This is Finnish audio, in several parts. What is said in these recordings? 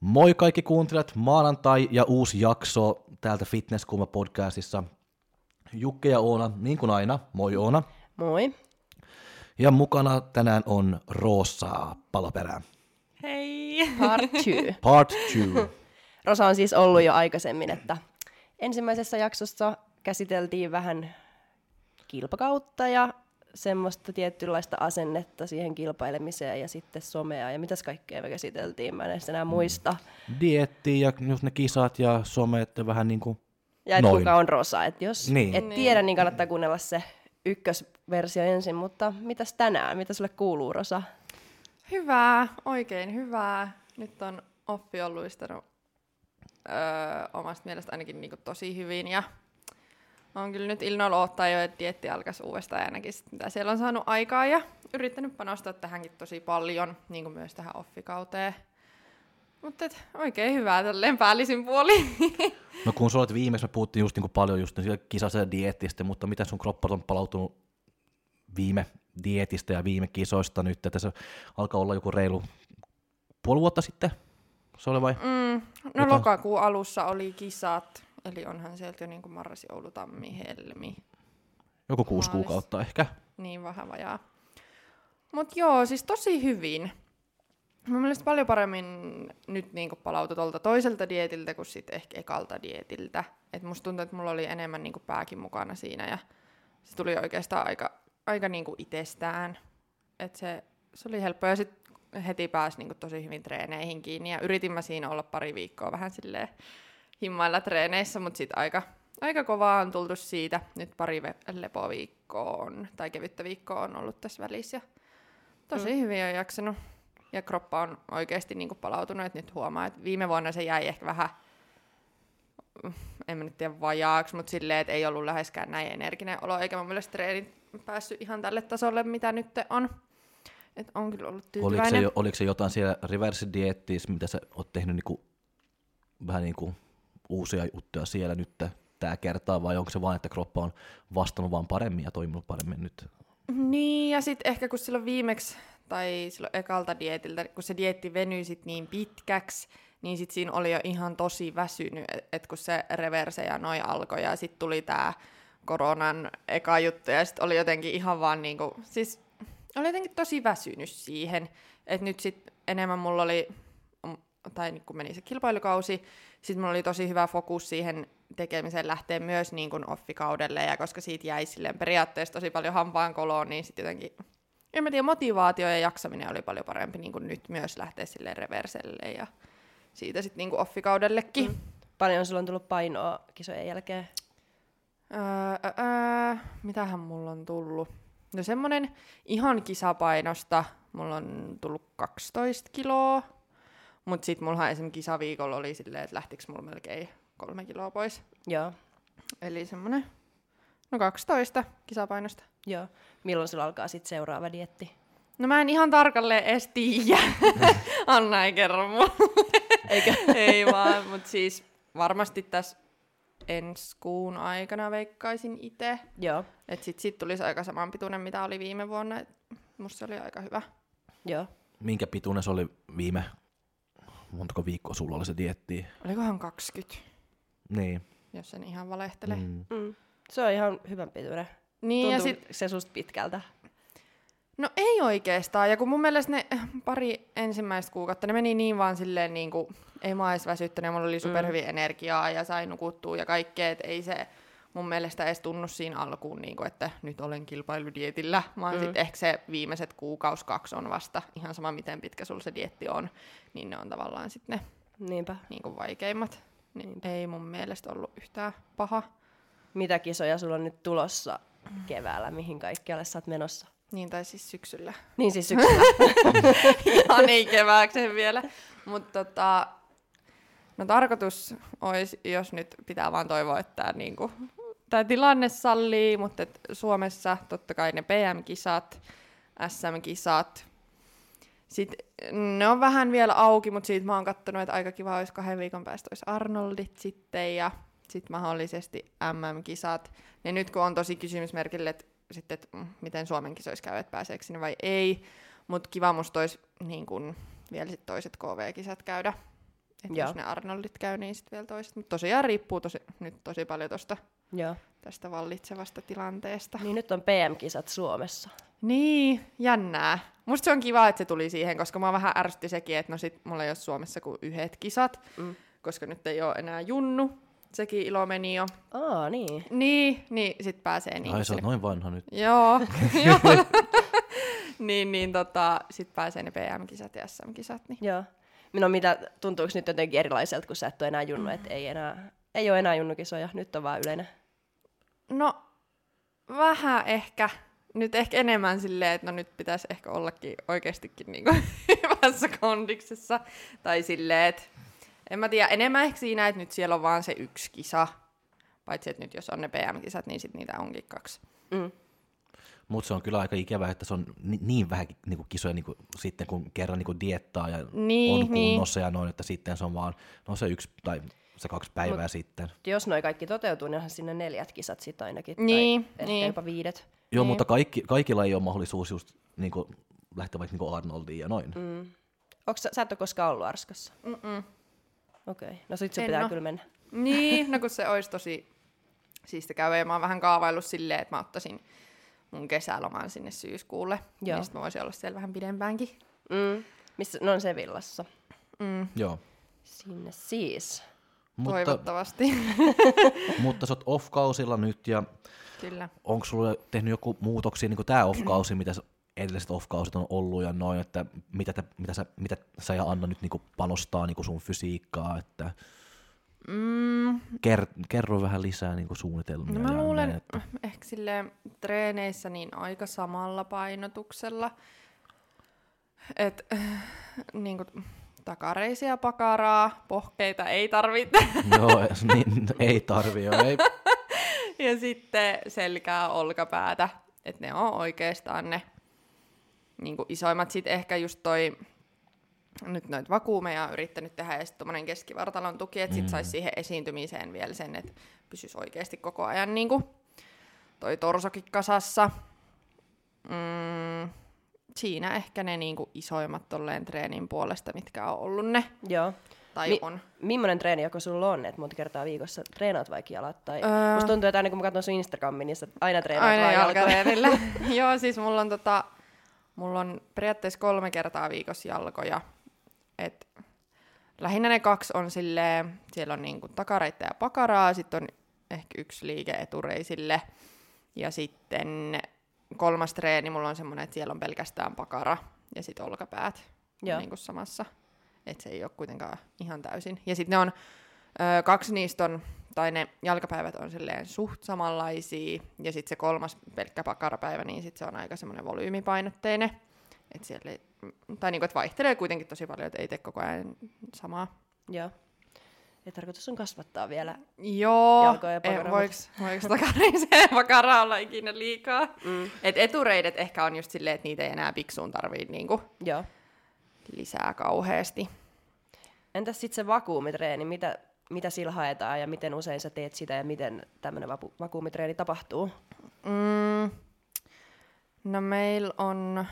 Moi kaikki kuuntelijat, maanantai ja uusi jakso täältä Fitness Kuma podcastissa. Jukki ja Oona, niin kuin aina. Moi Oona. Moi. Ja mukana tänään on Roosa Paloperä. Hei. Part two. Rosa on siis ollut jo aikaisemmin, että ensimmäisessä jaksossa käsiteltiin vähän kilpakautta ja semmoista tietynlaista asennetta siihen kilpailemiseen ja sitten somea ja mitäs kaikkea me käsiteltiin, mä en edes enää muista. Dieettiin ja just ne kisat ja somet ja vähän niin kuin ja et noin. Kuka on Rosa, että jos niin. Et tiedä, niin kannattaa kuunnella se ykkösversio ensin, mutta mitäs tänään, mitä sulle kuuluu Rosa? Hyvää, oikein hyvää. Nyt on Oppi on luistanut omasta mielestä ainakin niin kuin tosi hyvin ja on kyllä nyt ilnoilla odottaa jo, että dieetti alkaisi uudestaan ainakin sit, mitä siellä on saanut aikaa ja yrittänyt panostaa tähänkin tosi paljon, niin kuin myös tähän offikauteen. Mutta oikein hyvää tälleen päällisin puoli. No kun sä olet viimeksi, me puhuttiin just niinku paljon just kisasta ja dieetistä, mutta miten sun kroppa on palautunut viime dieetistä ja viime kisoista nyt? Tässä alkaa olla joku reilu puoli vuotta sitten, se oli vai? No lokakuun alussa oli kisat. Eli onhan sieltä jo niin kuin marrasi, oulu, tammi, helmi. Joku 6 kuukautta ehkä. Niin, vähän vajaa. Mut joo, siis tosi hyvin. Mun mielestä paljon paremmin nyt niin kuin palautui tuolta toiselta dietiltä kuin sitten ehkä ekalta dietiltä. Et musta tuntuu, että mulla oli enemmän niin kuin pääkin mukana siinä ja se tuli oikeastaan aika niin kuin itsestään. Et se oli helppo ja sit heti pääsi niin kuin tosi hyvin treeneihin kiinni ja yritin mä siinä olla pari viikkoa vähän silleen himmailla treeneissä, mutta sitten aika kovaa on tultu siitä. Nyt pari lepoviikkoon tai kevyttä viikkoa on ollut tässä välissä. Ja tosi hyvin on jaksanut. Ja kroppa on oikeasti niinku palautunut, että nyt huomaa, että viime vuonna se jäi ehkä vähän, en mä nyt tiedä vajaaksi, mutta silleen, että ei ollut läheskään näin energinen olo, eikä mun mielestä treenit päässyt ihan tälle tasolle, mitä nyt on. Et on kyllä ollut tyytyväinen. Oliko se jotain siellä reverse-dieettissä, mitä sä oot tehnyt niinku, vähän niin kuin uusia juttuja siellä nyt tää kertaa, vai onko se vaan, että kroppa on vastannut vaan paremmin ja toiminut paremmin nyt? Niin, ja sitten ehkä kun silloin viimeksi, tai silloin ekalta dietiltä, kun se dieetti venyi sit niin pitkäksi, niin sitten siinä oli jo ihan tosi väsynyt, että kun se reverse ja noi alkoi, ja sitten tuli tää koronan eka juttu, ja sitten oli jotenkin ihan vaan niinku, siis oli jotenkin tosi väsynyt siihen, että nyt sitten enemmän mulla oli, tai kun meni se kilpailukausi, sitten mulla oli tosi hyvä fokus siihen tekemiseen lähteä myös niin kuin offikaudelle, ja koska siitä jäi silleen periaatteessa tosi paljon hampaan koloon, niin sitten jotenkin, en mä tiedä, motivaatio ja jaksaminen oli paljon parempi niin kuin nyt myös lähteä silleen reverselle, ja siitä sitten niin kuin offikaudellekin. Paljon sulla on tullut painoa kisojen jälkeen? Mitähän mulla on tullut? No semmonen ihan kisapainosta, mulla on tullut 12 kiloa. Mutta sitten mullahan esimerkiksi kisaviikolla oli silleen, että lähtikö mulla melkein 3 kiloa pois. Joo. Eli semmoinen, no 12 kisapainosta. Joo. Milloin sulla alkaa sitten seuraava dieetti? No mä en ihan tarkalleen edes tiedä. Anna ei kerro mulle. Eikä? Ei vaan, mutta siis varmasti tässä ensi kuun aikana veikkaisin itse. Joo. Että sit tulisi aika samanpituinen, mitä oli viime vuonna. Et musta se oli aika hyvä. Joo. Minkä pituinen se oli viime? Montako viikkoa sulla oli se dieetti? Olikohan 20? Niin. Jos en ihan valehtele. Se on ihan hyvän pituinen. Niin, tuntuu ja se susta pitkältä. No ei oikeastaan. Ja kun mun mielestä ne pari ensimmäistä kuukautta, ne meni niin vaan silleen, niin kuin, ei mä edes väsyttänyt. Mulla oli superhyvin energiaa ja sain nukuttua ja kaikkea. Et ei se mun mielestä edes tunnu siinä alkuun, niin kuin, että nyt olen kilpailudietillä. Vaan sitten ehkä se viimeiset 1-2 kuukautta on vasta, ihan sama miten pitkä sulla se dieetti on, niin ne on tavallaan sitten ne niin kuin vaikeimmat. Niinpä. Ei mun mielestä ollut yhtään paha. Mitä kisoja sulla on nyt tulossa keväällä, mihin kaikkialle sä oot menossa? Niin, tai siis syksyllä. Niin, siis syksyllä. Ihan ei kevääkseen vielä. Mutta no tarkoitus olisi, jos nyt pitää vaan toivoa, että tämä niinku, tilanne sallii, mutta Suomessa totta kai ne PM-kisat, SM-kisat, Sitten ne on vähän vielä auki, mutta siitä mä oon kattonut, että aika kiva olisi 2 viikon päästä olisi Arnoldit sitten ja sitten mahdollisesti MM-kisat. Ja nyt kun on tosi kysymysmerkille, että sitten, et miten Suomen kisoissa käy, että pääseekö sinne vai ei. Mutta kiva musta olisi niin kun vielä sit toiset KV-kisat käydä. Että jos ne Arnoldit käy, niin sitten vielä toiset. Mutta tosiaan riippuu nyt tosi paljon tästä vallitsevasta tilanteesta. Niin nyt on PM-kisat Suomessa. Niin, jännää. Musta se on kiva, että se tuli siihen, koska mä vähän ärsytti sekin, että no sit mulla ei ole Suomessa kuin 1 kisat, koska nyt ei ole enää junnu. Sekin ilo meni jo. Aa, niin. Niin sit pääsee niin. Ai sä oot noin vanha nyt. Joo. niin, sit pääsee ne PM-kisat ja SM-kisat. Niin. Joo. No mitä, tuntuuko nyt jotenkin erilaiselta, kun sä et ole enää junnu, että ei ole enää junnukisoja, nyt on vaan yleinen? No, vähän ehkä. Nyt ehkä enemmän silleen, että no nyt pitäisi ehkä ollakin oikeastikin niinku hyvässä kondiksessa. Tai silleen, että en mä tiedä, enemmän ehkä siinä, että nyt siellä on vaan se 1 kisa. Paitsi, että nyt jos on ne PM-kisat, niin sit niitä onkin 2. Mm. Mutta se on kyllä aika ikävää, että se on niin vähän niinku kisoja niinku, sitten, kun kerran niinku diettaa ja on kunnossa ja noin, että sitten se on vaan no se 1 tai se 2 päivää mut sitten. Jos noi kaikki toteutuu, niin onhan sinne 4 kisat sitten ainakin, tai ehkä jopa 5. Joo, niin. Mutta kaikilla ei ole mahdollisuus just niinku lähteä vaikka niinku Arnoldiin ja noin. Mm. Sä et ole koskaan ollut Arskassa? Mm-mm. Okei, no sit se pitää kyllä mennä. Niin, no kun se olisi tosi siistä käydä, ja mä oon vähän kaavaillut silleen, että mä ottaisin mun kesälomaan sinne syyskuulle. Joo. Niin sit mä voisin olla siellä vähän pidempäänkin. Mm. Missä, no on se villassa. Mm. Joo. Sinne siis. Toivottavasti. Mutta sä oot off-kausilla nyt ja kyllä. Onko sulla tehnyt joku muutoksia, niin kuin tää off-kausi, mitä edelliset off-kausit on ollut ja noin, että mitä sä ja Anna nyt niin kuin panostaa niin kuin sun fysiikkaa, että kerro vähän lisää niin kuin suunnitelmia. No mä luulen, että ehkä silleen treeneissä niin aika samalla painotuksella, että niin kuin takareisia pakaraa, pohkeita ei tarvitse. Joo, niin, ei tarvi jo, ei. Ja sitten selkää, olkapäätä, että ne on oikeastaan ne niin kuin isoimmat. Sitten ehkä just toi, nyt noita vakuumeja on yrittänyt tehdä ja sitten tuommoinen keskivartalon tuki, että sitten saisi siihen esiintymiseen vielä sen, että pysyisi oikeasti koko ajan niin kuin toi torsokin kasassa. Siinä ehkä ne niinku isoimmat tolleen treenin puolesta, mitkä on ollut ne. Joo. Tai on. Millainen treenijako sulla on, että monta kertaa viikossa treenaat vaikka jalat? Tai musta tuntuu, että aina kun mä katson sun Instagramin, niin sä aina treenaat aina jalkoja. Joo, siis mulla on periaatteessa 3 kertaa viikossa jalkoja. Et lähinnä ne 2 on silleen, siellä on niinku takareita ja pakaraa, sitten on ehkä 1 liike etureisille ja sitten 3. treeni mulla on semmoinen, että siellä on pelkästään pakara ja sitten olkapäät niin kuin samassa. Että se ei ole kuitenkaan ihan täysin. Ja sitten ne on, 2 niistä on, tai ne jalkapäivät on silleen suht samanlaisia. Ja sitten se 3. pelkkä pakarapäivä, niin sitten se on aika semmoinen volyymipainotteinen. Että siellä, tai niin kuin, että vaihtelee kuitenkin tosi paljon, että ei tee koko ajan samaa. Joo. Ei tarkoitus on kasvattaa vielä jalkoja ja pakaraa. Voiko takareiseen pakaraa olla ikinä liikaa? Mm. Et etureidet ehkä on just silleen, että niitä ei enää piksuun tarvitse niinku lisää kauheasti. Entäs sitten se vakuumitreeni? Mitä sillä haetaan ja miten usein sä teet sitä ja miten tämmöinen vakuumitreeni tapahtuu? No meillä on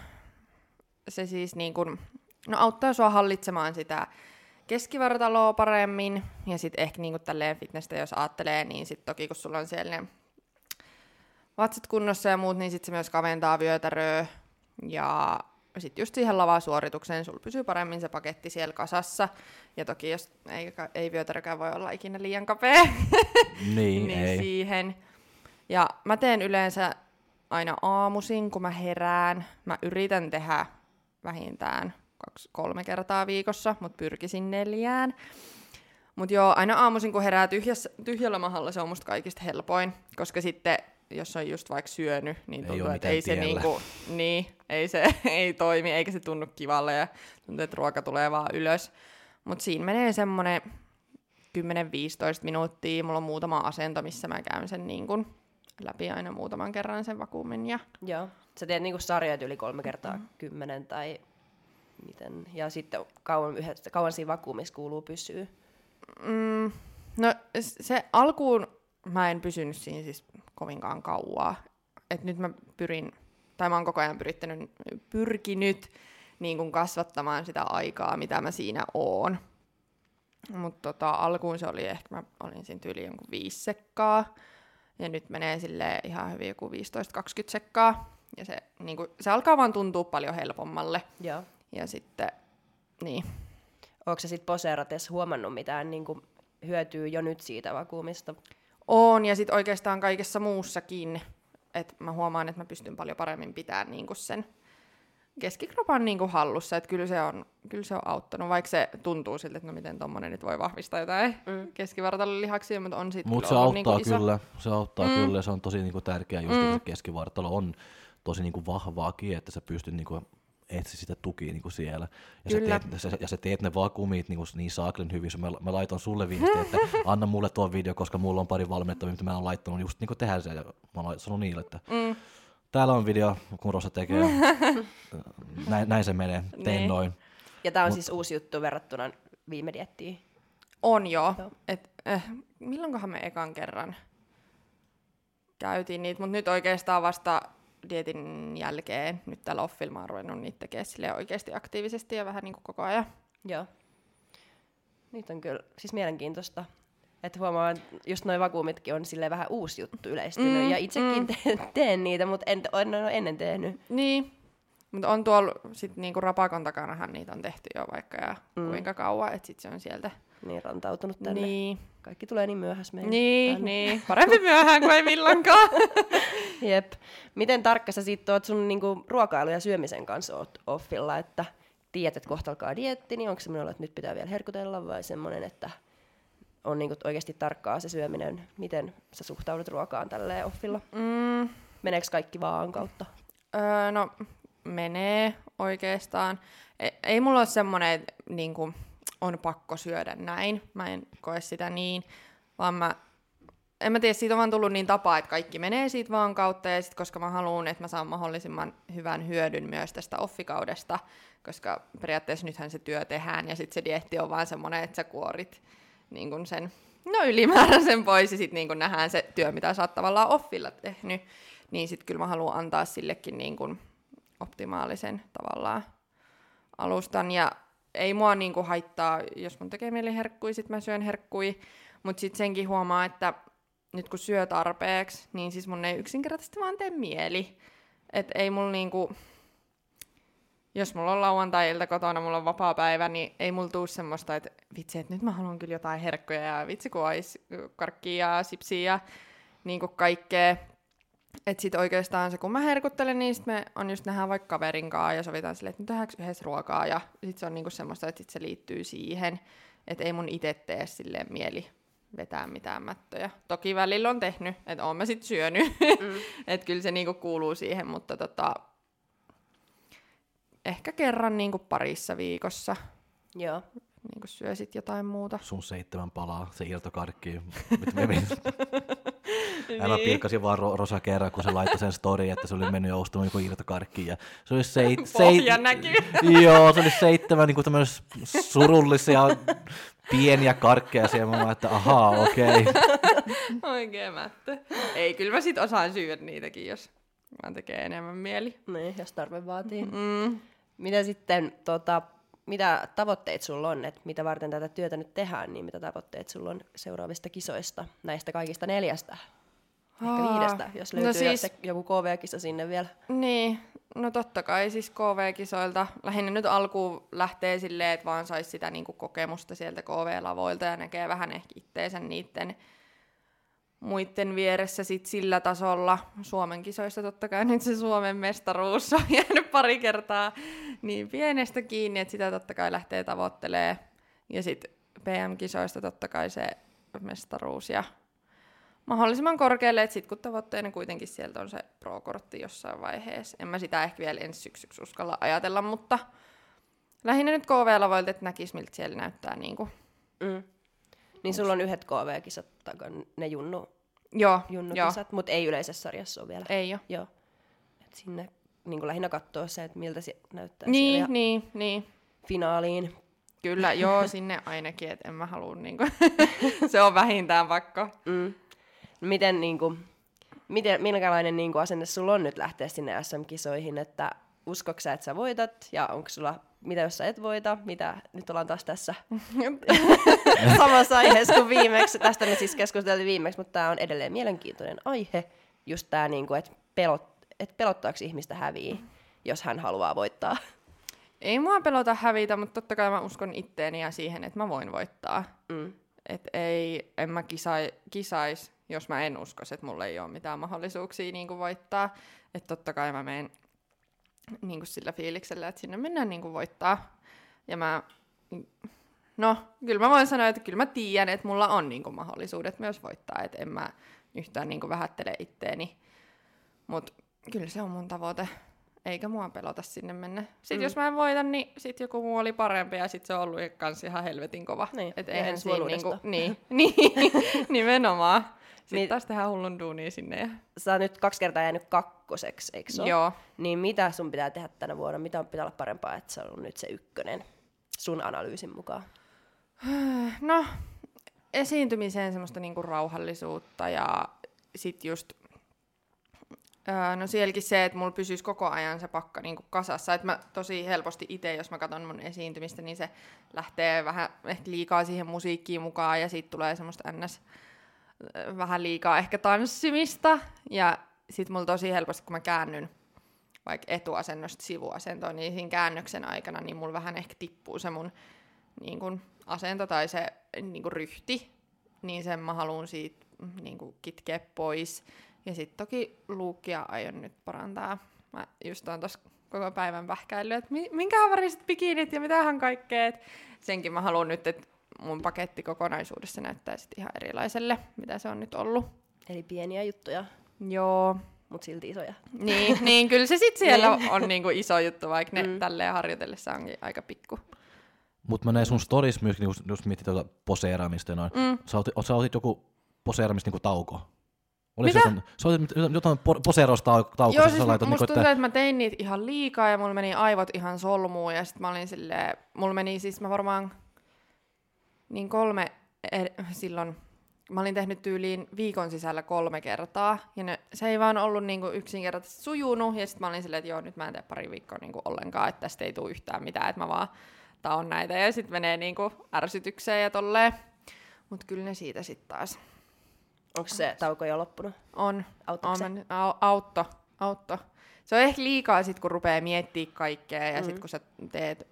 se siis niin kuin, no auttaa sua hallitsemaan sitä keskivartaloa paremmin, ja sitten ehkä niinku tälleen fitnessistä, jos ajattelee, niin sitten toki kun sulla on siellä ne vatsat kunnossa ja muut, niin sitten se myös kaventaa vyötäröä, ja sitten just siihen lavasuoritukseen sulla pysyy paremmin se paketti siellä kasassa, ja toki jos ei vyötärökään voi olla ikinä liian kapea, niin siihen. Ja mä teen yleensä aina aamuisin, kun mä herään, mä yritän tehdä vähintään 2-3 kertaa viikossa, mutta pyrkisin 4. Mutta joo, aina aamuisin kun herää tyhjällä mahalla, se on musta kaikista helpoin, koska sitten, jos on just vaikka syönyt, niin tuntuu, että ei se, niinku, ei toimi, eikä se tunnu kivalle ja tuntuu, että ruoka tulee vaan ylös. Mutta siinä menee semmoinen 10-15 minuuttia, mulla on muutama asento, missä mä käyn sen niin kun läpi aina muutaman kerran sen vakuumin. Joo, sä teet niinku sarjat yli 3 kertaa 10 tai miten, ja sitten kauan siinä vakuumissa kuuluu pysyä? No se alkuun mä en pysynyt siinä siis kovinkaan kauaa. Et nyt mä pyrin, tai mä oon koko ajan pyrkinyt niin kun kasvattamaan sitä aikaa, mitä mä siinä oon. Mutta alkuun se oli ehkä, mä olin siinä tyyliin jonkun 5 sekkaa, ja nyt menee silleen ihan hyvin joku 15-20 sekkaa, ja se, niin kun, se alkaa vaan tuntua paljon helpommalle. Joo. Ja sitten, niin. Ootko sä sit poseerates huomannut mitään niin kun hyötyy jo nyt siitä vakuumista? Oon, ja sit oikeastaan kaikessa muussakin, että mä huomaan, että mä pystyn paljon paremmin pitämään niin kun sen keskikropan niin kuin hallussa, että kyllä se on auttanut, vaikka se tuntuu siltä, että no miten tommonen nyt voi vahvistaa jotain keskivartalon lihaksia, mutta on sitten kyllä ollut niin iso. Mutta se auttaa kyllä, se on tosi niin kuin tärkeää, just että se keskivartalo on tosi niin kuin vahvaakin, että sä pystyt niin kuin etsi sitä tukia niin kuin siellä. Ja sä teet ne vakuumit niin saaklin hyvin. Mä laitan sulle viestiä, että anna mulle tuo video, koska mulla on pari valmennettavia, mitä mä oon laittanut just niin kuin tehdä se. Ja mä oon sanonut niille, että täällä on video, kun Roosa tekee. Näin se menee. Tein niin. Noin. Ja tää on siis uusi juttu verrattuna viime diettiin? On joo. Et, milloinkohan me ekan kerran käytiin niitä, mutta nyt oikeastaan vasta dietin jälkeen, nyt täällä offilla mä oon ruvennut niitä tekemään oikeasti aktiivisesti ja vähän niin kuin koko ajan. Joo. Niitä on kyllä siis mielenkiintoista. Että huomaan, just noi vakuumitkin on silleen vähän uusi juttu yleistynyt, ja itsekin teen niitä, mutta en ole ennen tehnyt. Niin, mutta on tuolla sit niinku rapakon takanahan niitä on tehty jo vaikka ja kuinka kauan, että sit se on sieltä. Niin, rantautunut tänne. Niin. Kaikki tulee niin myöhässä meille. Niin. Parempi myöhään kuin ei milloinkaan. Jep. Miten tarkka sä sit oot sun niinku ruokailu ja syömisen kanssa oot offilla, että tiedät, että kohta alkaa dieetti, niin onko semmoinen, että nyt pitää vielä herkutella vai semmoinen, että on niinku oikeasti tarkkaa se syöminen, miten sä suhtaudut ruokaan tälleen offilla? Meneekö kaikki vaan kautta? No, menee oikeastaan. Ei mulla ole semmoinen, että niinku, on pakko syödä näin. Mä en koe sitä niin, vaan en mä tiedä, siitä on vaan tullut niin tapaa, että kaikki menee siitä vaan kautta, ja sit koska mä haluan, että mä saan mahdollisimman hyvän hyödyn myös tästä offikaudesta, koska periaatteessa nythän se työ tehdään, ja sit se dieetti on vaan semmoinen, että sä kuorit niin kun sen ylimääräisen pois, ja sitten niin nähdään se työ, mitä sä oot tavallaan offilla tehnyt, niin sitten kyllä mä haluan antaa sillekin niin kun optimaalisen tavallaan alustan, ja ei mua niin kun haittaa, jos mun tekee mieli herkkui, sit mä syön herkkui, mutta sitten senkin huomaa, että nyt kun syö tarpeeksi, niin siis mun ei yksinkertaisesti vaan tee mieli, että ei mulla niinku, jos mulla on lauantai-ilta kotona, mulla on vapaa päivä, niin ei mulla tule semmoista, että vitsi, että nyt mä haluan kyllä jotain herkkuja ja vitsi kun olisi karkkia ja sipsiä ja niinku kaikkea. Että sit oikeastaan se, kun mä herkuttelen, niin sit me on just nähdään vaikka kaverin kanssa ja sovitaan silleen, että nyt tehdäänkö yhdessä ruokaa ja sit se on niinku semmoista, että sit se liittyy siihen, että ei mun itse tee silleen mieli vetää mitään mättöjä. Toki välillä on tehnyt, että oon mä sit syönyt, että kyllä se niinku kuuluu siihen, mutta ehkä kerran niin kuin parissa viikossa. Joo. Niin kuin syö sit jotain muuta. Sun 7 palaa, se irtokarkki. Älä pilkkasin vaan Rosa kerran, kun se laittoi sen story, että se oli mennyt ja ostanut joku irtokarkki. Ja se oli pohja näkyy. Joo, se oli 7 niin tämmöisiä surullisia pieniä karkkeja siellä. Mä että ahaa, okei. Oikein mättä. Ei, kyllä mä sit osaan syödä niitäkin, jos vaan tekee enemmän mieli. Niin, jos tarve vaatii. Mitä sitten, mitä tavoitteet sulla on, että mitä varten tätä työtä nyt tehdään, niin mitä tavoitteet sulla on seuraavista kisoista, näistä kaikista 4, ehkä 5, jos löytyy joku KV-kisa sinne vielä? Niin, no totta kai siis KV-kisoilta, lähinnä nyt alkuun lähtee silleen, että vaan saisi sitä niinku kokemusta sieltä KV-lavoilta ja näkee vähän ehkä itteensä niitten muitten vieressä sit sillä tasolla. Suomen kisoissa totta kai nyt se Suomen mestaruus on jäänyt pari kertaa niin pienestä kiinni, että sitä totta kai lähtee tavoittelemaan. Ja sitten PM-kisoista totta kai se mestaruus ja mahdollisimman korkealle, että sitten kun tavoitteena kuitenkin sieltä on se pro-kortti jossain vaiheessa. En mä sitä ehkä vielä ensi syksyksi uskalla ajatella, mutta lähinnä nyt KV-lavoilta, että näkisi miltä siellä näyttää niinku. Niin sulla on 1 KV-kisat, ne junnukisat, mutta ei yleisessä sarjassa ole vielä. Ei ole. Joo. Et sinne niin lähinnä katsoa se, että miltä se näyttää siellä niin. Finaaliin. Kyllä, joo, sinne ainakin, että en mä halua, niin kuin, se on vähintään pakko. Mm. Miten, niin kuin, minkälainen niin kuin asenne sulla on nyt lähteä sinne SM-kisoihin, että uskoks sä, että sä voitat, ja onko sulla, mitä jos sä et voita, mitä, nyt ollaan taas tässä samassa aiheessa kuin viimeksi, tästä me siis keskusteltiin viimeksi, mutta tää on edelleen mielenkiintoinen aihe, just tää, niin kuin, että pelottaako ihmistä häviä, jos hän haluaa voittaa. Ei mua pelota hävitä, mutta totta kai mä uskon itteeni ja siihen, että mä voin voittaa. Mm. Et ei, en mä kisais, jos mä en uskoisi, että mulla ei ole mitään mahdollisuuksia niinku voittaa. Et totta kai mä menen niinku sillä fiiliksellä, että sinne mennään niinku voittaa. Ja mä, no, kyllä mä voin sanoa, että kyllä mä tiedän, että mulla on niinku mahdollisuudet myös voittaa. Et en mä yhtään niinku vähättele itteeni. Mut kyllä se on mun tavoite. Eikä mua pelota sinne mennä. Sitten jos mä en voita, niin sit joku muu oli parempi ja sit se on ollut kans ihan helvetin kova. Niin, et eihän siinä niinku, nimenomaan. Sitten taas tehdään hullun duunia sinne. Ja. Sä oot nyt 2 kertaa jäänyt 2, eikö se ole? Joo. Niin mitä sun pitää tehdä tänä vuonna? Mitä on pitää olla parempaa, että sä on nyt se 1 sun analyysin mukaan? No, esiintymiseen semmoista niinku rauhallisuutta ja sit just... No sielläkin se, että mulla pysyisi koko ajan se pakka niin kuin kasassa. Et mä tosi helposti itse, jos mä katson mun esiintymistä, niin se lähtee vähän ehkä liikaa siihen musiikkiin mukaan ja siitä tulee semmoista ns. Vähän liikaa ehkä tanssimista. Ja sit mulla tosi helposti, kun mä käännyn vaikka etuasennosta sivuasentoon, niin siinä käännöksen aikana, niin mulla vähän ehkä tippuu se mun niin kuin asento tai se niin kuin ryhti. Niin sen mä haluun siitä niin kuin kitkeä pois. Ja sit toki luukia aion nyt parantaa. Mä just oon tossa koko päivän pähkäillyt, että minkähän väriset bikinit ja mitähän kaikkea. Senkin mä haluan nyt, että mun paketti kokonaisuudessa näyttää sit ihan erilaiselle, mitä se on nyt ollut. Eli pieniä juttuja. Joo. Mut silti isoja. Niin kyllä se sit siellä on niinku iso juttu, vaikka ne tälleen harjoitellessa onkin aika pikku. Mut mä näin sun stories myöskin, jos miettii tuota poseeraamista ja noin. Sä otit joku poseeraamista niinku tauko. Oliko jotain poseeraustaukoa? Joo, siis musta tuntuu, että mä tein niitä ihan liikaa ja mulla meni aivot ihan solmuun ja sit mä olin silleen, mulla meni siis mä varmaan niin 3 silloin, mä olin tehnyt tyyliin viikon sisällä 3 kertaa ja se ei vaan ollut niinku yksinkertaisesti sujunut ja sit mä olin silleen, että joo, nyt mä en tee pari viikkoa niinku ollenkaan, että tästä ei tule yhtään mitään, että mä vaan taon näitä ja sit menee niinku ärsytykseen ja tolleen, mut kyllä ne siitä sit taas. Onko se tauko jo loppunut? On. Auttoi. Se on ehkä liikaa sit, kun rupeaa miettimään kaikkea ja sit kun sä teet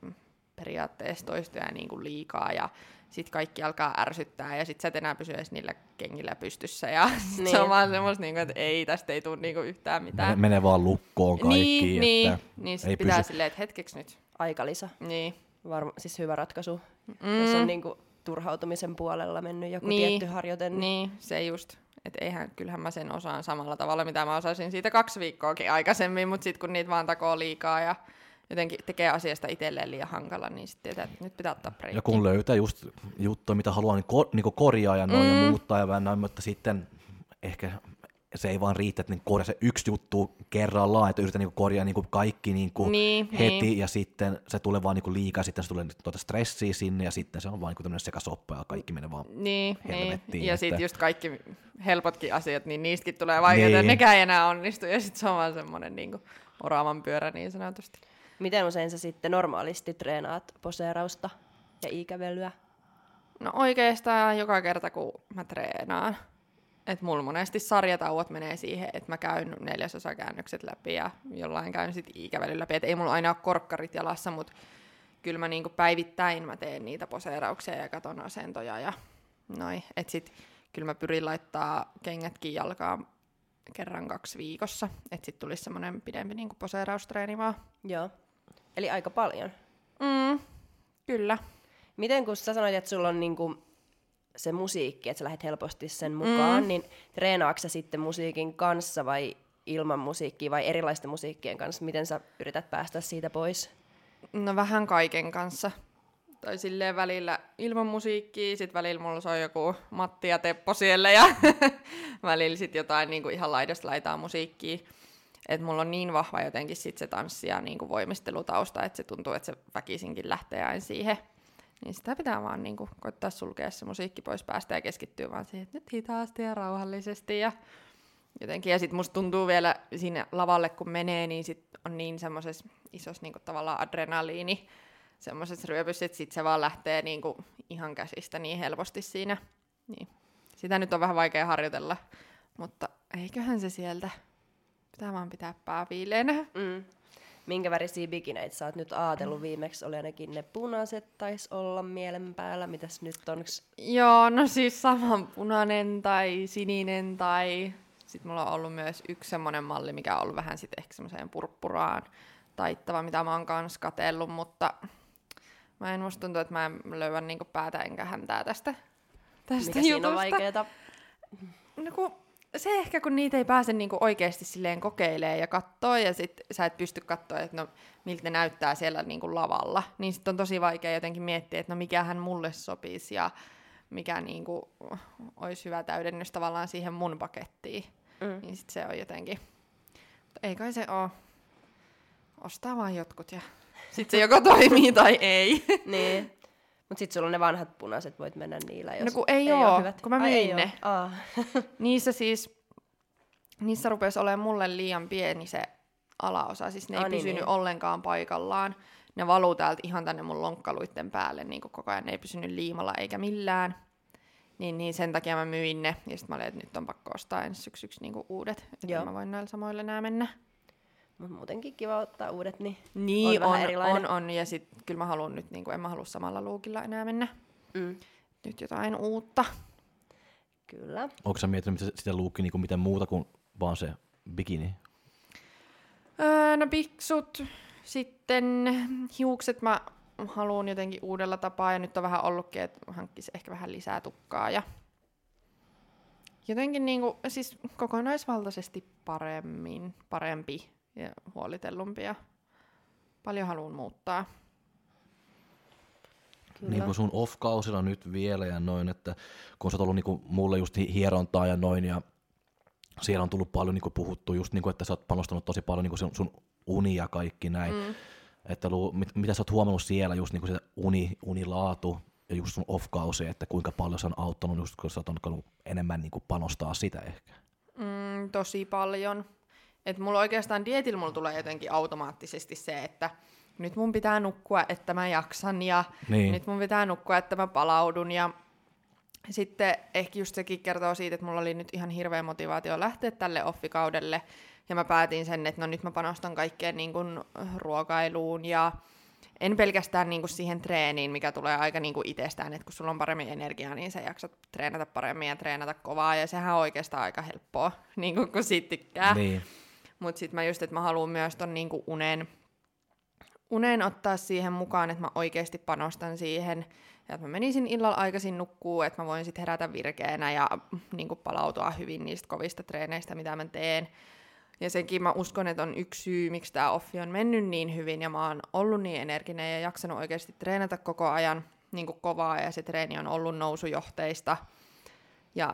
periaatteessa toistoja niin kuin liikaa ja sit kaikki alkaa ärsyttää ja sit sä et enää pysy edes niillä kengillä pystyssä ja niin. Se on vaan semmos niinku, että ei, tästä ei tule niinku yhtään mitään. Menee vaan lukkoon kaikki. Niin sit pitää silleen, että hetkeksi nyt. Aikalisä. Niin. Siis hyvä ratkaisu, jos on niinku... turhautumisen puolella mennyt joku tietty harjoite. Niin, se just. Et eihän, kyllähän mä sen osaan samalla tavalla, mitä mä osasin siitä 2 viikkoakin aikaisemmin, mutta sitten kun niitä vaan takoo liikaa ja jotenkin tekee asiasta itselleen liian hankala, niin sitten tietää, että nyt pitää ottaa breikki. Ja kun löytää just juttuja, mitä haluaa niin niin korjaa ja noin ja muuttaa ja vähän noin, mutta sitten ehkä se ei vaan riitä, että niin korjaa se 1 juttu kerrallaan, että yritetään niin korjaa niin kaikki niin heti, ja sitten se tulee vaan niin liikaa, sitten se tulee tuota stressiä sinne, ja sitten se on vaan niin tämmöinen sekasoppa, ja kaikki menee vaan helvettiin. Ja sitten just kaikki helpotkin asiat, niin niistäkin tulee vaikeita, ja nekään ei enää onnistu, ja sitten se on vaan semmoinen niin oravan pyörä niin sanotusti. Miten usein sä sitten normaalisti treenaat poseerausta ja ikävelyä? No oikeastaan joka kerta, kun mä treenaan. Että mulla monesti sarjatauot menee siihen, että mä käyn 4/4 käännökset läpi ja jollain käyn sit ikävälillä läpi. Et ei mulla aina ole korkkarit jalassa, mutta kyllä mä niinku päivittäin mä teen niitä poseerauksia ja katon asentoja ja noin. Et sit kyllä mä pyrin laittaa kengätkin jalkaan kerran 2 viikossa, että sit tulisi semmonen pidempi niinku poseeraustreeni vaan. Joo, eli aika paljon. Kyllä. Miten kun sä sanoit, että sulla on niinku... se musiikki, että sä lähdet helposti sen mukaan, niin treenaatko sä sitten musiikin kanssa vai ilman musiikkia vai erilaisten musiikkien kanssa? Miten sä yrität päästä siitä pois? No vähän kaiken kanssa. Tai silleen välillä ilman musiikkia, sit välillä mulla soi joku Matti ja Teppo siellä ja välillä sit jotain niin kuin ihan laidasta laitaa musiikkia. Että mulla on niin vahva jotenkin sit se tanssi ja niinku voimistelutausta, että se tuntuu, että se väkisinkin lähtee aina siihen. Niin sitä pitää vaan niinku koittaa sulkea se musiikki pois päästä ja keskittyä vaan siihen, että nyt hitaasti ja rauhallisesti ja jotenkin. Ja sit musta tuntuu vielä sinne lavalle, kun menee, niin sit on niin semmoses isos niinku tavallaan adrenaliini semmoses ryöpyssä, että sit se vaan lähtee niinku ihan käsistä niin helposti siinä. Niin. Sitä nyt on vähän vaikea harjoitella, mutta eiköhän se sieltä. Pitää vaan pitää pää viileänä. Mm. Minkä värisiä bikineitä sä oot nyt aatellut viimeksi? Oli ainakin ne punaiset taisi olla mielen päällä. Mitäs nyt on? Joo, no siis saman punainen tai sininen tai... Sitten mulla on ollut myös yksi semmoinen malli, mikä on ollut vähän sitten ehkä semmoiseen purppuraan taittava, mitä mä oon kans katsellut, mutta mä en musta tuntuu, että mä en löydän niinku päätä enkä häntää tästä mikä jutusta. Siinä on vaikeeta? No se ehkä, kun niitä ei pääse niinku oikeasti silleen kokeilemaan ja kattoo, ja sit sä et pysty katsoa, että no, miltä ne näyttää siellä niinku lavalla, niin sit on tosi vaikea jotenkin miettiä, että no mikähän mulle sopisi ja mikä niinku olisi hyvä täydennys tavallaan siihen mun pakettiin. Mm. Niin sit se on jotenkin, ei kai se oo, ostaa vaan jotkut ja sit se joko toimii tai ei. Niin. Mut sit sulla on ne vanhat punaiset, voit mennä niillä, jos no kun ei oo, kun mä myin ne. Niissä siis, niissä rupes olemaan mulle liian pieni se alaosa, siis ne ei pysynyt ollenkaan paikallaan. Ne valuu täältä ihan tänne mun lonkkaluitten päälle, niin koko ajan ne ei pysynyt liimalla eikä millään. Niin sen takia mä myin ne, ja sit mä olin, että nyt on pakko ostaa ensi syksyksi niinku uudet, että mä voin näillä samoilla nää mennä. Mut muutenkin kiva ottaa uudet, niin on vähän erilainen. On. Ja sit kyllä mä haluun nyt, niin en mä halua samalla luukilla enää mennä. Mm. Nyt jotain uutta. Kyllä. Onko sä miettinyt sitä luukki niin mitään muuta kuin vaan se bikini? No piksut, sitten hiukset mä haluun jotenkin uudella tapaa. Ja nyt on vähän ollutkin, että hankkisi ehkä vähän lisää tukkaa ja... Jotenkin niin kuin, siis kokonaisvaltaisesti parempi ja huolitellumpia. Paljon haluan muuttaa. Kyllä. Niin kuin sun off-kausilla nyt vielä ja noin, että kun sä oot ollut niin kuin mulle just hierontaa ja noin ja siellä on tullut paljon niin kuin puhuttu just niin kuin, että sä oot panostanut tosi paljon niin kuin sun uni ja kaikki näin. Mm. Että mitä sä oot huomannut siellä just niin kuin se unilaatu ja just sun off-kausi, että kuinka paljon se on auttanut just kun sä oot enemmän niin kuin panostaa sitä ehkä? Tosi paljon. Et mulla oikeastaan dietillä mulla tulee jotenkin automaattisesti se, että nyt mun pitää nukkua, että mä jaksan ja nyt mun pitää nukkua, että mä palaudun. Ja sitten ehkä just sekin kertoo siitä, että mulla oli nyt ihan hirveä motivaatio lähteä tälle offikaudelle ja mä päätin sen, että no nyt mä panostan kaikkeen niin kun ruokailuun ja en pelkästään niin kun siihen treeniin, mikä tulee aika niin kun itsestään, että kun sulla on paremmin energiaa, niin sä jaksat treenata paremmin ja treenata kovaa ja sehän on oikeastaan aika helppoa, niin kun siitä tykkää. Niin. Mutta sitten mä just, että mä haluan myös ton niinku unen ottaa siihen mukaan, että mä oikeasti panostan siihen. Ja että mä menisin illalla aikaisin nukkuu, että mä voin sitten herätä virkeänä ja niinku palautua hyvin niistä kovista treeneistä, mitä mä teen. Ja senkin mä uskon, että on yksi syy, miksi tää offi on mennyt niin hyvin ja mä oon ollut niin energinen ja jaksanut oikeasti treenata koko ajan niinku kovaa ja se treeni on ollut nousujohteista. Ja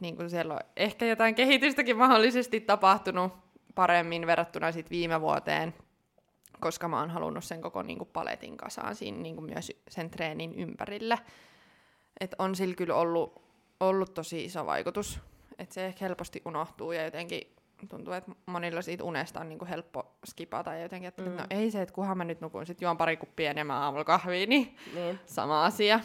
niinku siellä on ehkä jotain kehitystäkin mahdollisesti tapahtunut paremmin verrattuna sit viime vuoteen, koska mä oon halunnut sen koko niinku paletin kasaan siinä niinku myös sen treenin ympärillä. Et on sillä kyllä ollut tosi iso vaikutus. Et se ehkä helposti unohtuu ja jotenkin tuntuu, että monilla siitä unesta on niinku helppo skipata ja jotenkin, että no ei se, että kunhan mä nyt nukun, sit juon pari kuppia enemmän aamulla kahvia, niin sama asia.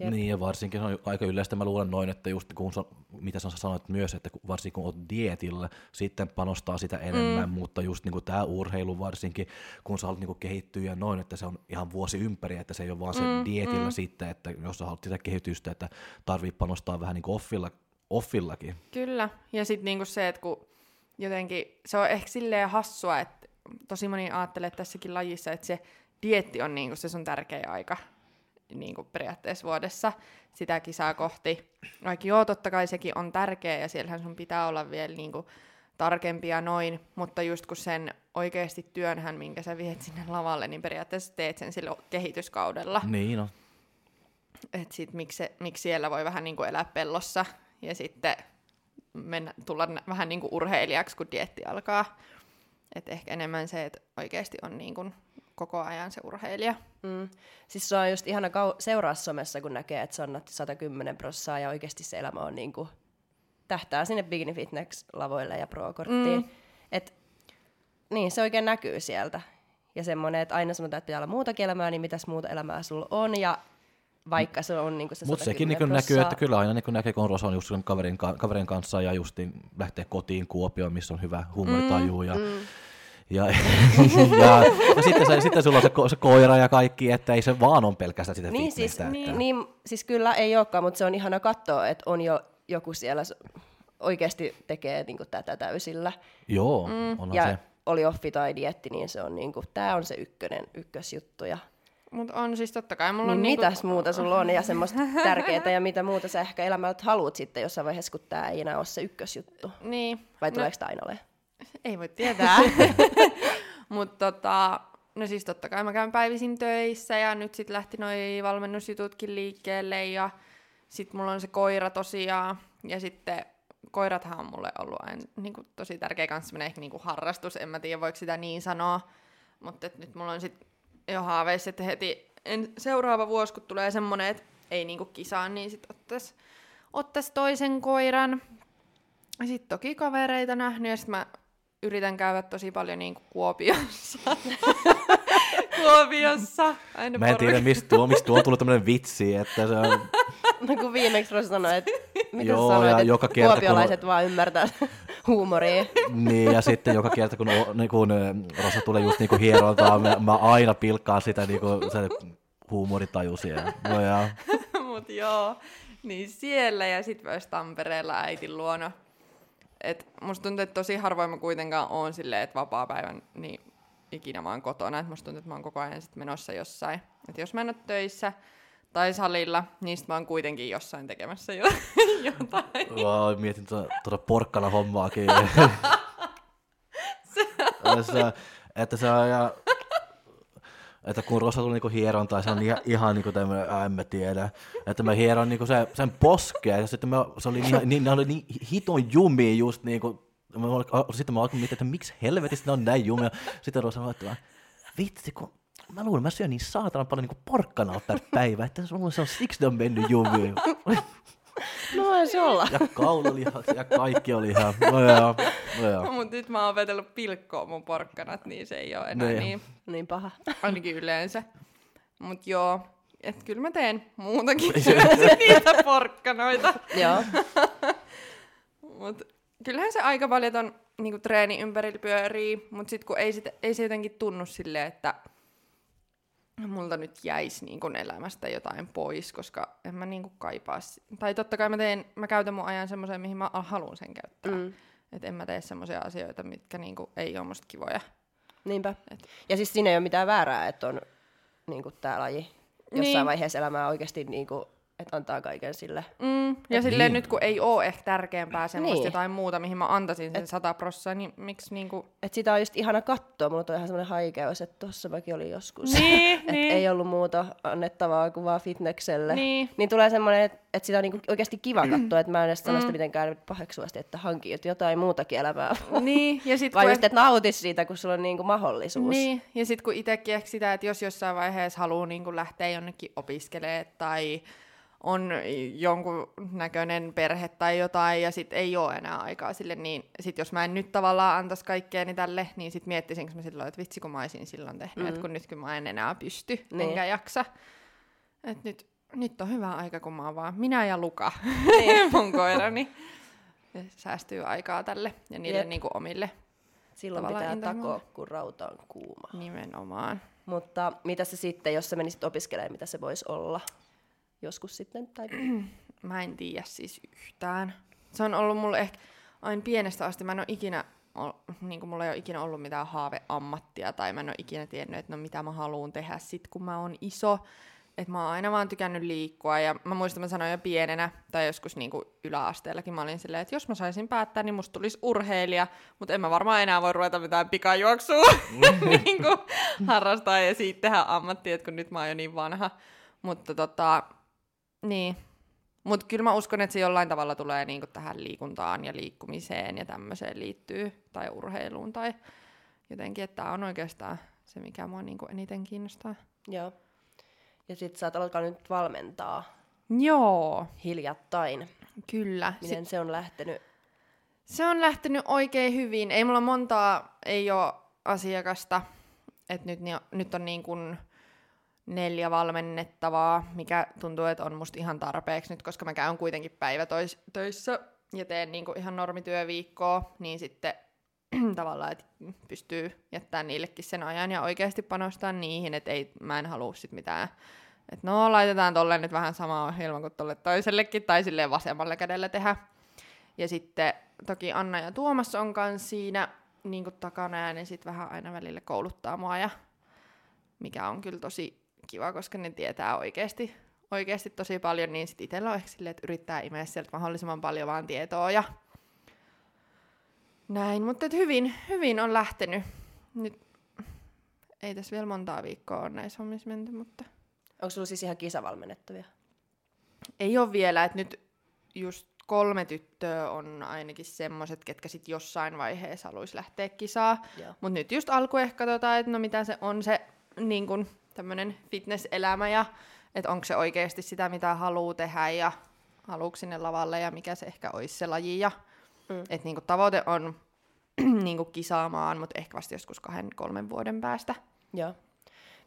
Jep. Niin ja varsinkin se on aika yleistä, mä luulen noin, että just kun mitä sä sanoit myös, että varsinkin kun oot dietillä, sitten panostaa sitä enemmän, mutta just niinku tää urheilu varsinkin, kun sä haluat niinku kehittyä ja noin, että se on ihan vuosi ympäri, että se ei ole vaan se dietillä sitten, että jos sä haluat sitä kehitystä, että tarvii panostaa vähän niinku offillakin. Kyllä, ja sit niinku se, että kun jotenkin se on ehkä silleen hassua, että tosi moni ajattelee tässäkin lajissa, että se dieetti on niinku se sun tärkeä aika. Niin kuin periaatteessa vuodessa sitä kisaa kohti. Vaikka joo, totta kai sekin on tärkeä ja siellähän sun pitää olla vielä niin kuin tarkempia noin, mutta just kun sen oikeasti työnhän, minkä sä viet sinne lavalle, niin periaatteessa teet sen silloin kehityskaudella. Niin on. Et sit miksi siellä voi vähän niin kuin elää pellossa ja sitten tulla vähän niin kuin urheilijaksi, kun dieetti alkaa. Et ehkä enemmän se, että oikeasti on niin kun koko ajan se urheilija. Mm. Siis se on just ihana seuraa somessa, kun näkee, että se on 110% ja oikeasti se elämä on niin kun tähtää sinne bikini fitness-lavoille ja pro-korttiin. Mm. Et, niin, se oikein näkyy sieltä. Ja semmoinen, että aina sanotaan, että pitää olla muutakin elämää, niin mitäs muuta elämää sulla on, ja vaikka se on niinku se 110%. Mutta sekin niinku näkyy, että kyllä aina niinku näkee, kun on Rosa on just kaverin kanssa, ja justiin lähtee kotiin Kuopioon, missä on hyvä huumoritaju, ja sitten sulla on se koira ja kaikki, että ei se vaan on pelkästään sitä niin, fitnessä. Siis, niin, siis kyllä ei olekaan, mutta se on ihana katsoa, että on jo joku siellä oikeasti tekee niinku tätä täysillä. Joo, onhan ja se. Oli offi tai dietti, niin se on niinku, tää on se ykkösjuttu. Ja... Mut on siis totta kai mulla niin on niinku... Mitäs muuta sulla on ja semmoista tärkeetä ja mitä muuta sä ehkä elämältä haluut sitten jossain vaiheessa, kun tää ei enää ole se ykkösjuttu. Niin. Vai tuleeko tää aina ole? Ei voi tietää. Mut no siis totta kai mä käyn päivisin töissä ja nyt sit lähti noi valmennusjututkin liikkeelle ja sit mulla on se koira tosiaan ja sitten... Koirathan on mulle ollut aina niin kuin, tosi tärkeä kanssa semmoinen ehkä niin kuin harrastus, en mä tiedä voiko sitä niin sanoa, mutta nyt mulla on sitten jo haaveissa, että heti seuraava vuosi, kun tulee semmoinen, että ei niin kuin kisaan, niin sitten ottais toisen koiran. Sitten toki kavereita nähnyt ja sitten mä yritän käydä tosi paljon niin kuin Kuopiossa. Kuopiossa. Aina mä en tiedä, mistä tuo on tullut tämmöinen vitsi, että se on... No kun viimeksi Rosa sanoi, että mitä joo, sanoit, että joka kerta, kuopiolaiset kun... vaan ymmärtää huumoria. Niin, ja sitten joka kerta, kun Rosa tulee just niinku hierontaan, mä aina pilkkaan sitä niinku, huumoritaju. No jaa. Mut joo, niin siellä ja sit myös Tampereella äitin luona. Et musta tuntuu, että tosi harvoin mä kuitenkaan oon silleen, että vapaapäivän niin ikinä mä oon kotona. Et musta tuntuu, että mä oon koko ajan sit menossa jossain. Et jos mä en oo töissä... tai salilla, niistä mä oon kuitenkin jossain tekemässä jotain. Wow, mietin tuota porkkana hommaakin. Että kun Rosa tuli niinku hierontaa, se on ihan niinku tämmönen, en mä tiedä. Että mä hieron niinku sen poskeen, ja sitten ne oli niin hiton jumia just niinku. Sitten mä alkoin miettiä, että miksi helvetistä ne on näin jumia. Sitten Rosa sanoi, että vitsi kun... Mä luulen, mä syön niin saatanan paljon niin porkkanaa per päivä, että se on siksi ne on mennyt jumiin. No ei se olla. Ja kaulalihat ja kaikki oli ihan. No, mut nyt mä oon vetellut pilkkoon mun porkkanat, niin se ei oo enää niin paha. Ainakin yleensä. Mut joo, et kyllä mä teen muutakin niitä porkkanoita. Joo. Mut kyllähän se aika paljon on niinku treeni ympärillä pyörii, mut sit kun ei se jotenkin tunnu silleen, että... multa nyt jäisi niin kun elämästä jotain pois, koska en mä niin kun kaipaa... Tai totta kai mä käytän mun ajan semmoiseen, mihin mä haluan sen käyttää. Mm. Että en mä tee semmoisia asioita, mitkä niin kun ei ole musta kivoja. Niinpä. Et. Ja siis siinä ei ole mitään väärää, että on niin kun tää laji jossain vaiheessa elämää oikeasti, niin kun, että antaa kaiken sille. Mm. Ja silleen nyt, kun ei ole ehkä tärkeämpää semmoista jotain muuta, mihin mä antaisin sen 100%, niin miksi niinku... Että sitä on just ihana katsoa, mulla on ihan semmoinen haikeus, että tossa mäkin oli joskus. Niin, että ei ollut muuta annettavaa kuin vaan fitnekselle. Niin tulee semmoinen, että sitä on niinku oikeasti kiva katsoa, että mä en edes sano sitä mitenkään paheksuvasti, että hankin jotain muutakin elämää. Niin, ja sit vaan just, että nautis siitä, kun sulla on niinku mahdollisuus. Niin, ja sit kun itsekin ehkä sitä, että jos jossain vaiheessa haluaa niinku lähteä jonnekin opiskelemaan tai... on jonkun näköinen perhe tai jotain, ja sit ei oo enää aikaa sille, niin sit jos mä en nyt tavallaan antais kaikkeeni tälle, niin sit miettisinkö mä silloin, että vitsi kun mä oisin silloin tehnyt, että kun nyt kun mä en enää pysty, enkä jaksa. Et nyt on hyvä aika, kun mä oon vaan minä ja Luka, mun koirani. Säästyy aikaa tälle ja niille niinku omille. Silloin pitää takoa, kun rauta on kuuma. Nimenomaan. Mutta mitä se sitten, jos sä menisit opiskelemaan, mitä se voisi olla? Joskus sitten? Tai... Mä en tiedä siis yhtään. Se on ollut mulle ehkä aina pienestä asti. Mä en ole ikinä, niin mulla ei ole ikinä ollut mitään haaveammattia, tai mä en ole ikinä tiennyt, että no mitä mä haluun tehdä sit, kun mä oon iso. Että mä oon aina vaan tykännyt liikkua, ja mä muistan, mä sanoin jo pienenä, tai joskus niin kuin yläasteellakin, mä olin silleen, että jos mä saisin päättää, niin musta tulisi urheilija, mutta en mä varmaan enää voi ruveta mitään pikajuoksua niin kuin harrastaa ja siitä tehdä ammattia, kun nyt mä oon jo niin vanha. Mutta niin. Mut kyllä mä uskon, että se jollain tavalla tulee niinku tähän liikuntaan ja liikkumiseen ja tämmöiseen liittyy, tai urheiluun, tai jotenkin, että tämä on oikeastaan se, mikä mua niin kuin eniten kiinnostaa. Joo. Ja sit sä oot alkanut nyt valmentaa. Joo. Hiljattain. Kyllä. Miten se on lähtenyt? Se on lähtenyt oikein hyvin. Ei mulla montaa, ei oo asiakasta. Et nyt on niin kuin 4 valmennettavaa, mikä tuntuu, että on musta ihan tarpeeksi nyt, koska mä käyn kuitenkin päivätöissä ja teen niin kuin ihan normityöviikkoa, niin sitten tavallaan, että pystyy jättämään niillekin sen ajan ja oikeasti panostaa niihin, että mä en halua sit mitään, että no laitetaan tolle nyt vähän samaa ohjelmaa kuin tolle toisellekin tai silleen vasemmalla kädellä tehdä. Ja sitten toki Anna ja Tuomas on kanssa siinä niin kuin takana ja ne sit vähän aina välillä kouluttaa mua, ja mikä on kyllä tosi kiva, koska ne tietää oikeasti tosi paljon, niin sit itsellä on ehkä silleen, että yrittää imeä sieltä mahdollisimman paljon vaan tietoa ja näin, mutta hyvin on lähtenyt. Nyt ei tässä vielä montaa viikkoa ole näissä hommissa menty, mutta... Onko sulla siis ihan kisavalmennettavia? Ei ole vielä, että nyt just 3 tyttöä on ainakin semmoiset, ketkä sit jossain vaiheessa haluaisi lähteä kisaa. Mutta nyt just alku ehkä katsotaan, että no mitä se on se niin kun tämmönen fitness-elämä ja että onko se oikeasti sitä, mitä haluaa tehdä ja haluuks sinne lavalle ja mikä se ehkä olisi se laji ja... Että niinku tavoite on niinku kisaamaan, mutta ehkä vasta joskus 2-3 vuoden päästä. Joo.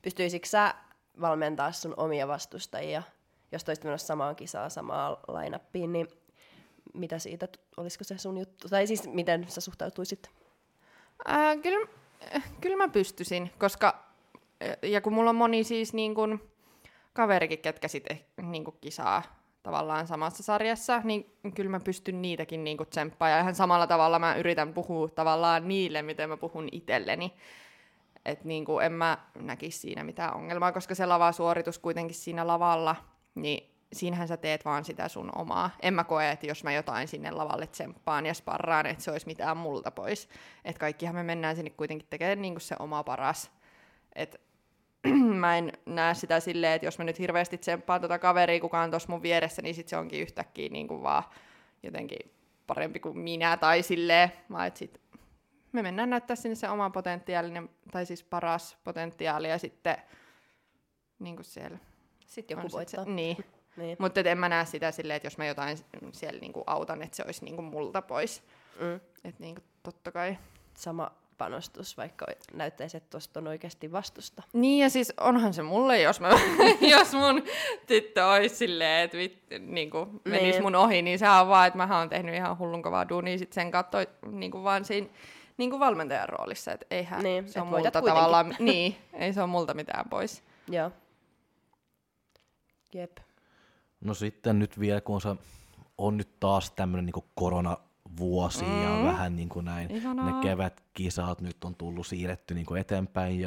Pystyisikö sä valmentaa sun omia vastustajia, jos toisit menossa samaan kisaan, samaan line-upiin, niin mitä siitä, olisiko se sun juttu? Tai siis miten sä suhtautuisit? Kyllä mä pystyisin, koska ja kun mulla on moni siis niinkun kaverikin, ketkä sit niinku kisaa tavallaan samassa sarjassa, niin kyllä mä pystyn niitäkin niinku tsemppaamaan. Ja ihan samalla tavalla mä yritän puhua tavallaan niille, miten mä puhun itselleni. Et niinku en mä näkisi siinä mitään ongelmaa, koska se lavasuoritus kuitenkin siinä lavalla, niin siinähän sä teet vaan sitä sun omaa. En mä koe, että jos mä jotain sinne lavalle tsemppaan ja sparraan, että se olisi mitään multa pois. Että kaikkihan me mennään sinne kuitenkin tekemään niinku se oma paras. Et mä en näe sitä silleen, että jos mä nyt hirveästi tsemppaan tota kaveria, kuka on tossa mun vieressä, niin sit se onkin yhtäkkiä niinku vaan jotenkin parempi kuin minä tai silleen, vaan että sit me mennään näyttää sinne se oma potentiaalinen, tai siis paras potentiaali, ja sitten niinku siellä. Sitten joku voittaa. Niin. Mutta en mä näe sitä silleen, että jos mä jotain siellä niinku autan, että se olisi niinku multa pois. Että niinku totta kai. Sama panostus, vaikka näyttäisi, että tuosta on oikeasti vastusta. Niin, ja siis onhan se mulle, jos mun tyttö olisi silleen, että niinku menisi mun ohi, niin sehän on vaan, että mähän oon tehnyt ihan hullun kovaa duunia sit sen kautta niinku vaan siinä niinku valmentajan roolissa, että eihän niin, se on multa tavallaan, niin, ei se on multa mitään pois. Joo. Jep. No sitten nyt vielä, kun on nyt taas tämmöinen niinku koronavuosi ja vähän niin kuin näin. Ihanaa. Ne kevätkisat nyt on tullut siirretty niin kuin eteenpäin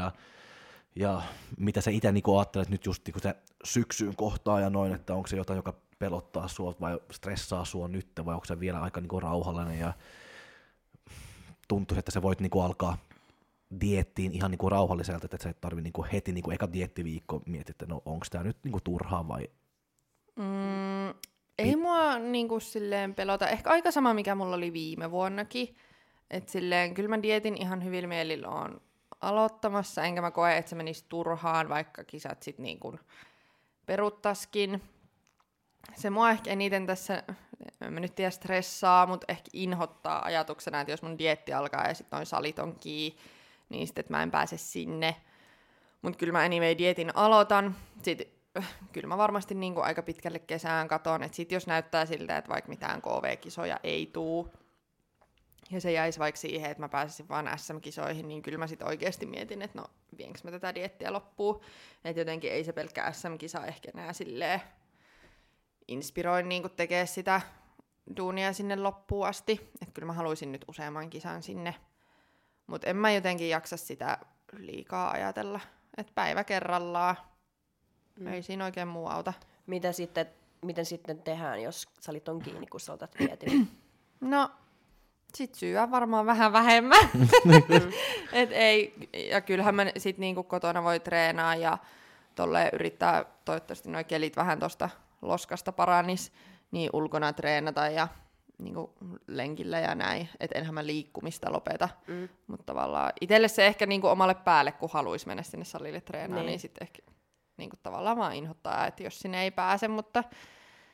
ja mitä sä itse niin kuin ajattelet nyt just niin kuin se syksyyn kohtaan ja noin, että onko se jotain, joka pelottaa sua vai stressaa sua nyt vai onko se vielä aika niin kuin rauhallinen ja tuntuu, että sä voit niin kuin alkaa diettiin ihan niin kuin rauhalliselta, että sä et tarvi niin kuin heti niin kuin eka diettiviikko mietit, että no onko tää nyt niin kuin turhaa vai... Ei mua niinku silleen pelota. Ehkä aika sama, mikä mulla oli viime vuonnakin. Et silleen, kyllä mä dietin ihan hyvillä mielillä oon aloittamassa, enkä mä koe, että se menisi turhaan, vaikka kisat sit niinku peruttaskin. Se mua ehkä eniten tässä, en mä nyt tiedä stressaa, mutta ehkä inhottaa ajatuksena, että jos mun dieetti alkaa ja sit noin salit on kiinni, niin sit et mä en pääse sinne. Mut kyllä mä anyway dietin aloitan. Sit kyllä mä varmasti niinku aika pitkälle kesään katon, että sit jos näyttää siltä, että vaikka mitään KV-kisoja ei tuu, ja se jäisi vaikka siihen, että mä pääsisin vaan SM-kisoihin, niin kyllä mä sit oikeesti mietin, että no vienkö mä tätä dieettiä loppuun, että jotenkin ei se pelkkä SM-kisa ehkä enää silleen inspiroi niinku tekee sitä duunia sinne loppuun asti, että kyllä mä haluaisin nyt useamman kisan sinne, mut en mä jotenkin jaksa sitä liikaa ajatella, että päivä kerrallaan. Ei siinä oikein muu auta. Miten sitten tehdään, jos salit on kiinni, kun sä otat dietin? No, sit syö varmaan vähän vähemmän. Et ei, ja kyllähän mä sit niinku kotona voi treenaa ja tolleen yrittää, toivottavasti noi kelit vähän tosta loskasta paranis, niin ulkona treenata ja niinku lenkillä ja näin, että enhän mä liikkumista lopeta, mutta tavallaan itselle se ehkä niinku omalle päälle, kun haluaisi mennä sinne salille treenaamaan, niin sitten ehkä niinku tavallaan vaan inhottaa, että jos sinne ei pääse, mutta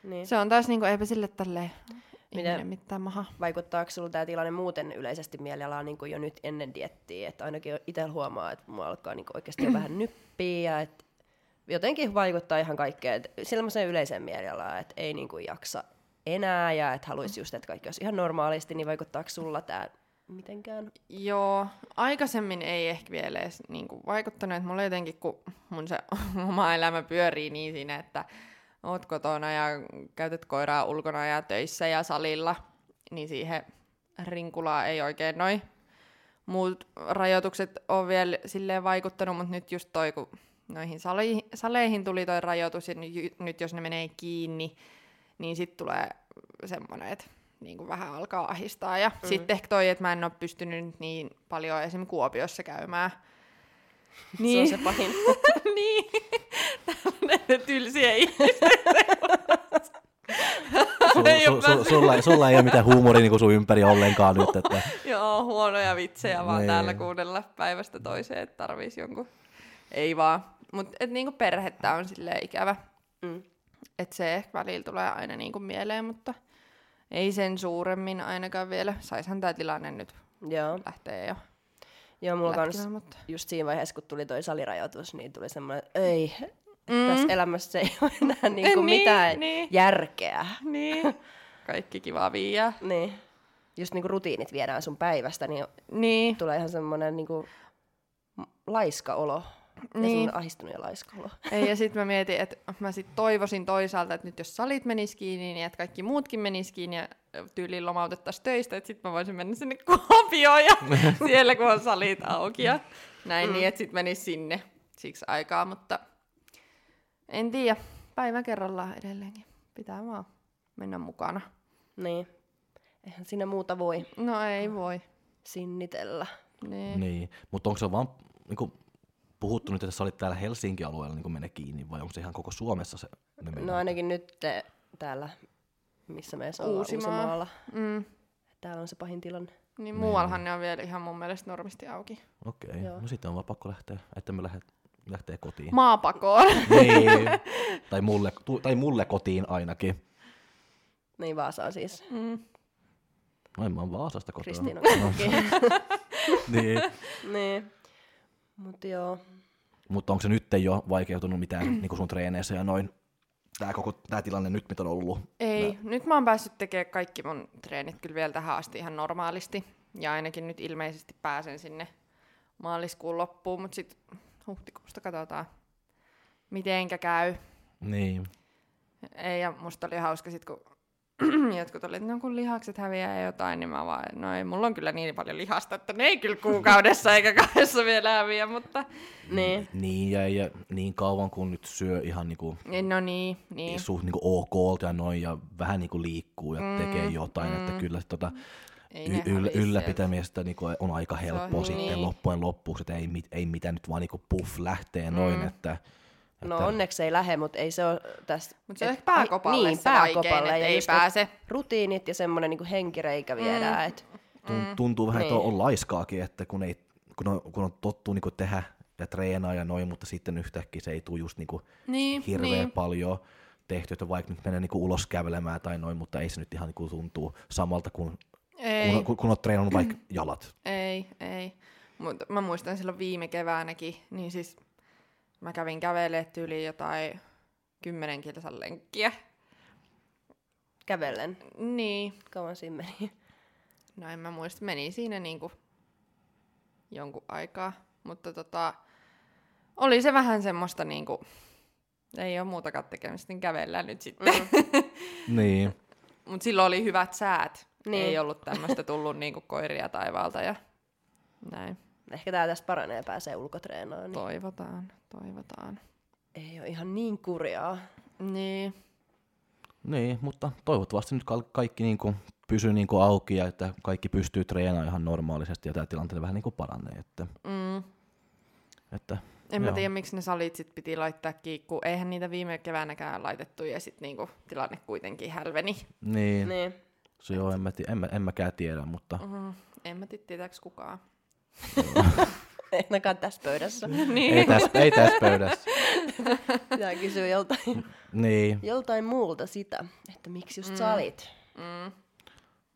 niin. Se on taas niinku, eipä sille tälleen ihminen mitään maha. Vaikuttaako sinulla tämä tilanne muuten yleisesti mielialaa niinku jo nyt ennen diettiä, että ainakin itse huomaa, että minua alkaa niinku oikeasti jo vähän nyppiä ja että jotenkin vaikuttaa ihan kaikkeen, sellaiseen yleiseen mielialaan, että ei niinku jaksa enää ja et haluaisi just, että kaikki olisi ihan normaalisti, niin vaikuttaako sulla tämä mitenkään? Joo, aikaisemmin ei ehkä vielä edes niinku vaikuttanut, että mulla jotenkin, kun mun se oma elämä pyörii niin siinä, että oot kotona ja käytät koiraa ulkona ja töissä ja salilla, niin siihen rinkulaa ei oikein noin muut rajoitukset ole vielä silleen vaikuttanut, mutta nyt just toi, kun noihin saleihin tuli toi rajoitus ja nyt jos ne menee kiinni, niin sitten tulee semmoinen, että niinku vähän alkaa ahistaa. Ja sitten ehkä toi, että mä en ole pystynyt niin paljon esimerkiksi Kuopiossa käymään. Niin. Se on se pahin. Niin. Tällainen tylsiä ihmisten seurassa. Sulla ei ole mitään huumoria niin kuin sun ympäri ollenkaan nyt. Että... Joo, huonoja vitsejä vaan täällä kuunnella päivästä toiseen, että tarvitsisi jonkun. Ei vaan. Mutta niinku perhettä on silleen ikävä. Että se ehkä välillä tulee aina niinku mieleen, mutta ei sen suuremmin ainakaan vielä. Saisihan tämä tilanne nyt lähteä jo. Joo, mulla kans just siinä vaiheessa, kun tuli toi salirajoitus, niin tuli semmoinen, että ei, tässä elämässä ei ole enää niinku mitään järkeä. Niin. Kaikki kiva viiä. Niin. Just niinku rutiinit viedään sun päivästä, niin. Tulee ihan semmoinen niinku laiska olo. Niin. Ahistunut ja laiskalla. Ei, ja sitten mä mietin, että mä sit toivoisin toisaalta, että nyt jos salit menis kiinni, niin että kaikki muutkin menis kiinni ja tyyliin lomautettaisiin töistä, että sitten mä voisin mennä sinne Kuopioon ja siellä kun on salit auki ja näin, niin että sitten menis sinne siksi aikaa, mutta en tiedä, päivä kerrallaan edelleenkin. Pitää vaan mennä mukana. Niin, eihän siinä muuta voi. No ei voi. Sinnitellä. Niin. Mutta onko se vaan... Puhuttu nyt, että sä olit täällä Helsinki-alueella niin mene kiinni, vai onko se ihan koko Suomessa se? No ainakin nyt täällä, missä me ollaan Uusamaalla. Täällä on se pahin tilanne. Niin muuallahan ne on vielä ihan mun mielestä normisti auki. Okei, no sitten on vaan pakko lähteä, että me lähtee kotiin. Maapakoon. Niin, tai mulle kotiin ainakin. Niin Vaasaan siis. No en mä oon Vaasasta kotoa. Kristiina kotiin. Niin. Mutta onko se nyt jo vaikeutunut mitään niin kuin sun treeneissä ja noin? Tää tilanne nyt, mitä on ollut? Ei, nyt mä oon päässyt tekemään kaikki mun treenit kyllä vielä tähän asti ihan normaalisti. Ja ainakin nyt ilmeisesti pääsen sinne maaliskuun loppuun, mutta sit huhtikuusta katsotaan, mitenkä käy. Niin. Ei, ja musta oli hauska sit, kun jotkut oli, että no kun lihakset häviää ja jotain, niin mä vaan, no ei, mulla on kyllä niin paljon lihasta, että ne ei kyllä kuukaudessa eikä kahdessa vielä häviä, mutta niin. Ja niin kauan kun nyt syö ihan niinku, suht niinku okolta ja noin ja vähän niinku liikkuu ja tekee jotain, että kyllä sit ylläpitämistä niinku on aika helppoa sitten loppujen lopuksi, että ei mitään nyt vaan niinku puff lähtee noin, että... No onneksi ei lähe, mutta ei se ole tässä... Mutta se on ehkä pääkopalle se vaikein, että ei pääse. Rutiinit ja semmoinen niin kuin henkireikä viedään. Tuntuu vähän, että on laiskaakin, että kun on tottu niin kuin tehdä ja treenaa ja noin, mutta sitten yhtäkkiä se ei tule just niin kuin hirveän paljon tehty, että vaikka nyt mennään niin kuin ulos kävelemään tai noin, mutta ei se nyt ihan niin kuin tuntuu samalta kun olet treenannut vaikka jalat. Ei. Mutta mä muistan silloin viime keväänäkin, niin siis... Mä kävin kävelemään tyyliin jotain 10 kilsan lenkkiä. Kävellen? Niin. Kauan siinä meni? No en mä muista. Meni siinä niinku jonkun aikaa. Mutta oli se vähän semmoista niinku, ei oo muutakaan tekemistä, niin kävellään nyt sitten. Niin. Mut silloin oli hyvät säät. Niin. Ei ollut tämmöstä tullut niinku koiria taivaalta ja näin. Ehkä tää tästä paranee ja pääsee ulkotreenaan. Niin. Toivotaan. Ei ole ihan niin kurjaa. Niin, mutta toivottavasti nyt kaikki niinku pysyy niinku auki ja että kaikki pystyy treenaamaan ihan normaalisesti ja tää tilanteelle vähän niinku paranee. Että, en mä tiedä, miksi ne salit sit piti laittaa kiikkuun. Eihän niitä viime keväänäkään laitettu ja sit niinku tilanne kuitenkin hälveni. Niin. Se joo, en mäkään tiedä, mutta... Mm-hmm. En mä tietääks kukaan. Ainakaan tässä pöydässä. Niin. Ei tässä pöydässä. Pitää kysyä joltain muulta sitä, että miksi just sä olit. Mm.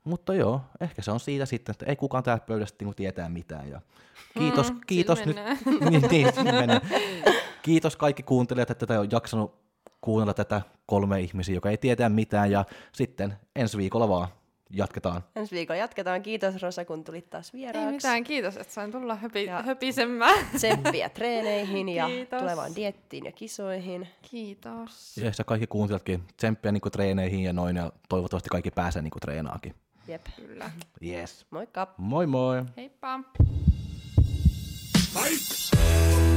Mutta joo, ehkä se on siitä sitten, että ei kukaan täällä pöydässä tietää mitään. Ja kiitos nyt. Kiitos kaikki kuuntelijat, että tätä on jaksanut kuunnella tätä 3 ihmisiä, joka ei tietää mitään. Ja sitten ensi viikolla vaan jatketaan. Ensi viikolla jatketaan. Kiitos Rosa, kun tulit taas vieraaksi. Ei mitään, kiitos, että sain tulla höpisemään. Tsemppiä treeneihin ja tulevaan diettiin ja kisoihin. Kiitos. Ja ehkä kaikki kuuntelijatkin tsemppiä niinku treeneihin ja noin, ja toivottavasti kaikki pääsee niinku treenaakin. Jep. Kyllä. Yes. Moikka. Moi moi. Heippa. Bye.